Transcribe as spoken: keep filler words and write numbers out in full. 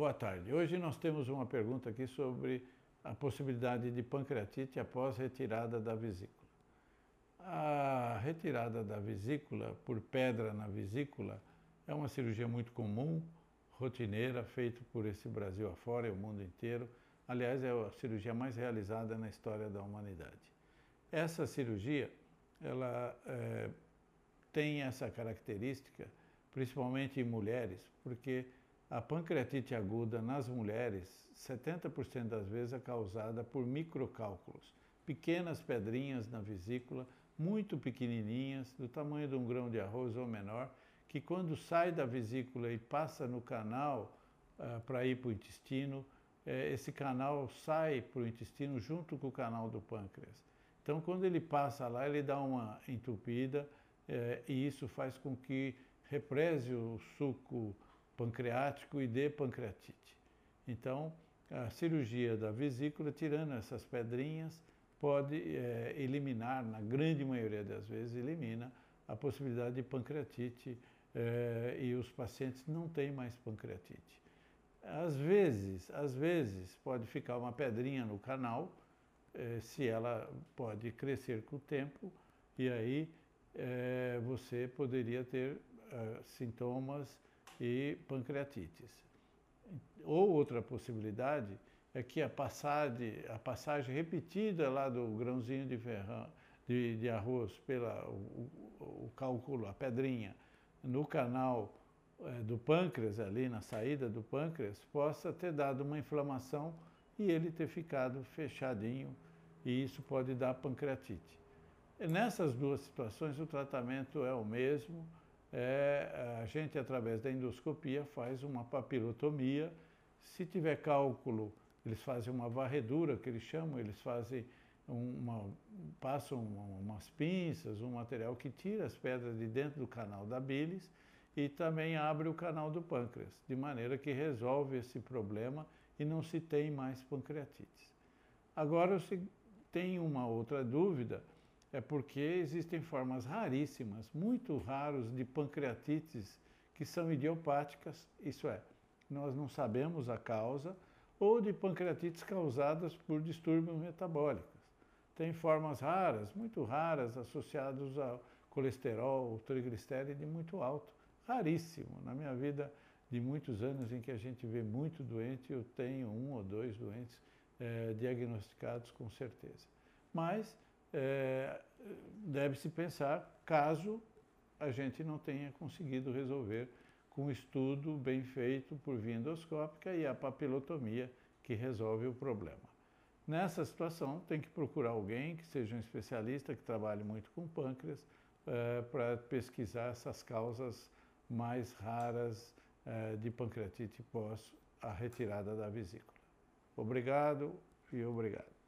Boa tarde. Hoje nós temos uma pergunta aqui sobre a possibilidade de pancreatite após retirada da vesícula. A retirada da vesícula por pedra na vesícula é uma cirurgia muito comum, rotineira, feita por esse Brasil afora e o mundo inteiro. Aliás, é a cirurgia mais realizada na história da humanidade. Essa cirurgia, ela é, tem essa característica, principalmente em mulheres, porque a pancreatite aguda nas mulheres, setenta por cento das vezes é causada por microcálculos, pequenas pedrinhas na vesícula, muito pequenininhas, do tamanho de um grão de arroz ou menor, que quando sai da vesícula e passa no canal ah, para ir para o intestino, eh, esse canal sai para o intestino junto com o canal do pâncreas. Então, quando ele passa lá, ele dá uma entupida eh, e isso faz com que represe o suco pancreático e de pancreatite. Então, a cirurgia da vesícula, tirando essas pedrinhas, pode é, eliminar, na grande maioria das vezes, elimina a possibilidade de pancreatite é, e os pacientes não têm mais pancreatite. Às vezes, às vezes, pode ficar uma pedrinha no canal, é, se ela pode crescer com o tempo, e aí é, você poderia ter é, sintomas e pancreatites. Ou outra possibilidade é que a passagem, a passagem repetida lá do grãozinho de, ferrão, de, de arroz pela o, o cálculo, a pedrinha, no canal é, do pâncreas, ali na saída do pâncreas, possa ter dado uma inflamação e ele ter ficado fechadinho, e isso pode dar pancreatite. Nessas duas situações o tratamento é o mesmo. É, a gente, através da endoscopia, faz uma papilotomia. Se tiver cálculo, eles fazem uma varredura, que eles chamam, eles fazem uma, passam umas pinças, um material que tira as pedras de dentro do canal da bilis e também abre o canal do pâncreas, de maneira que resolve esse problema e não se tem mais pancreatites. Agora, se tem uma outra dúvida, é porque existem formas raríssimas, muito raros, de pancreatites que são idiopáticas, isso é, nós não sabemos a causa, ou de pancreatites causadas por distúrbios metabólicos. Tem formas raras, muito raras, associadas ao colesterol, ao triglicéride muito alto, raríssimo. Na minha vida de muitos anos em que a gente vê muito doente, eu tenho um ou dois doentes eh, diagnosticados com certeza. Mas É, deve-se pensar caso a gente não tenha conseguido resolver com um estudo bem feito por via endoscópica e a papilotomia que resolve o problema. Nessa situação, tem que procurar alguém que seja um especialista, que trabalhe muito com pâncreas, é, para pesquisar essas causas mais raras é, de pancreatite pós a retirada da vesícula. Obrigado e obrigado.